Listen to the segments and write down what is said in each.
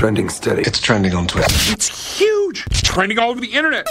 Trending steady. It's trending on Twitter. It's huge. It's trending all over the internet.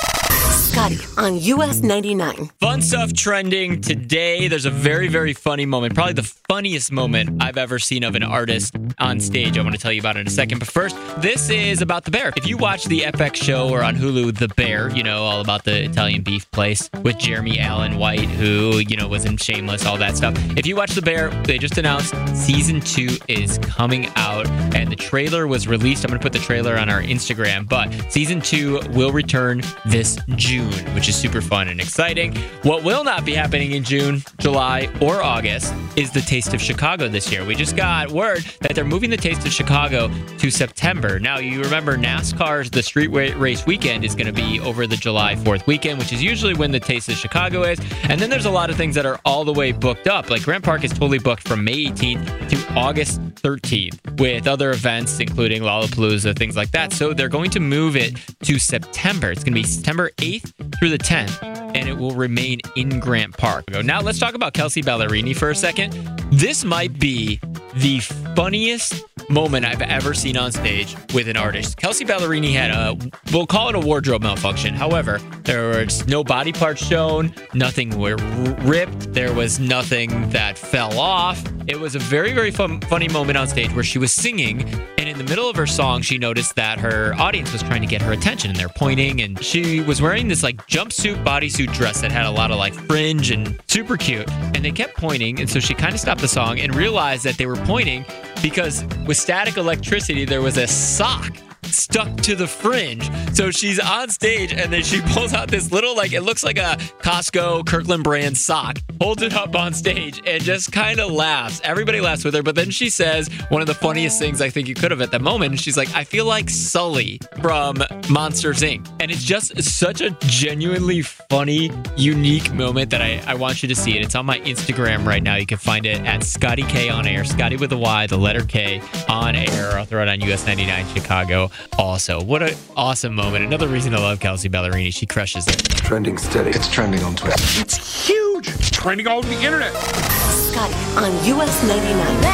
Scotty on US 99. Fun stuff trending today. There's a very, very funny moment. Probably the funniest moment I've ever seen of an artist on stage. I want to tell you about it in a second. But first, this is about The Bear. If you watch the FX show or on Hulu, The Bear, you know, all about the Italian beef place with Jeremy Allen White, who, you know, was in Shameless, all that stuff. If you watch The Bear, they just announced season 2 is coming out and the trailer was released. I'm going to put the trailer on our Instagram, but season 2 will return this June, which is super fun and exciting. What will not be happening in June, July, or August is the Taste of Chicago this year. We just got word that they're moving the Taste of Chicago to September. Now, you remember NASCAR's the street race weekend is going to be over the July 4th weekend, which is usually when the Taste of Chicago is. And then there's a lot of things that are all the way booked up. Like Grant Park is totally booked from May 18th to August 13th with other events, including Lollapalooza, things like that. So they're going to move it to September. It's going to be September 8th through the 10th, and it will remain in Grant Park. Now let's talk about Kelsea Ballerini for a second. This might be the funniest moment I've ever seen on stage with an artist. Kelsea Ballerini had we'll call it a wardrobe malfunction. However, there was no body parts shown, nothing were ripped, there was nothing that fell off. It was a very, very funny moment on stage where she was singing, and in the middle of her song, she noticed that her audience was trying to get her attention, and they're pointing, and she was wearing this like jumpsuit, bodysuit dress that had a lot of like fringe and super cute, and they kept pointing, and so she kind of stopped the song and realized that they were pointing because with static electricity, there was a sock stuck to the fringe. So she's on stage and then she pulls out this little, like, it looks like a Costco Kirkland brand sock, holds it up on stage and just kind of laughs. Everybody laughs with her, but then she says one of the funniest things I think you could have at the moment. And she's like, I feel like Sully from Monsters, Inc. And it's just such a genuinely funny, unique moment that I want you to see it. It's on my Instagram right now. You can find it at Scotty K on air, Scotty with a Y, the letter K on air. I'll throw it on US 99 Chicago. Also, what an awesome moment. Another reason I love Kelsea Ballerini. She crushes it. Trending steady. It's trending on Twitter. It's huge. It's trending all over the internet. Scotty on US 99.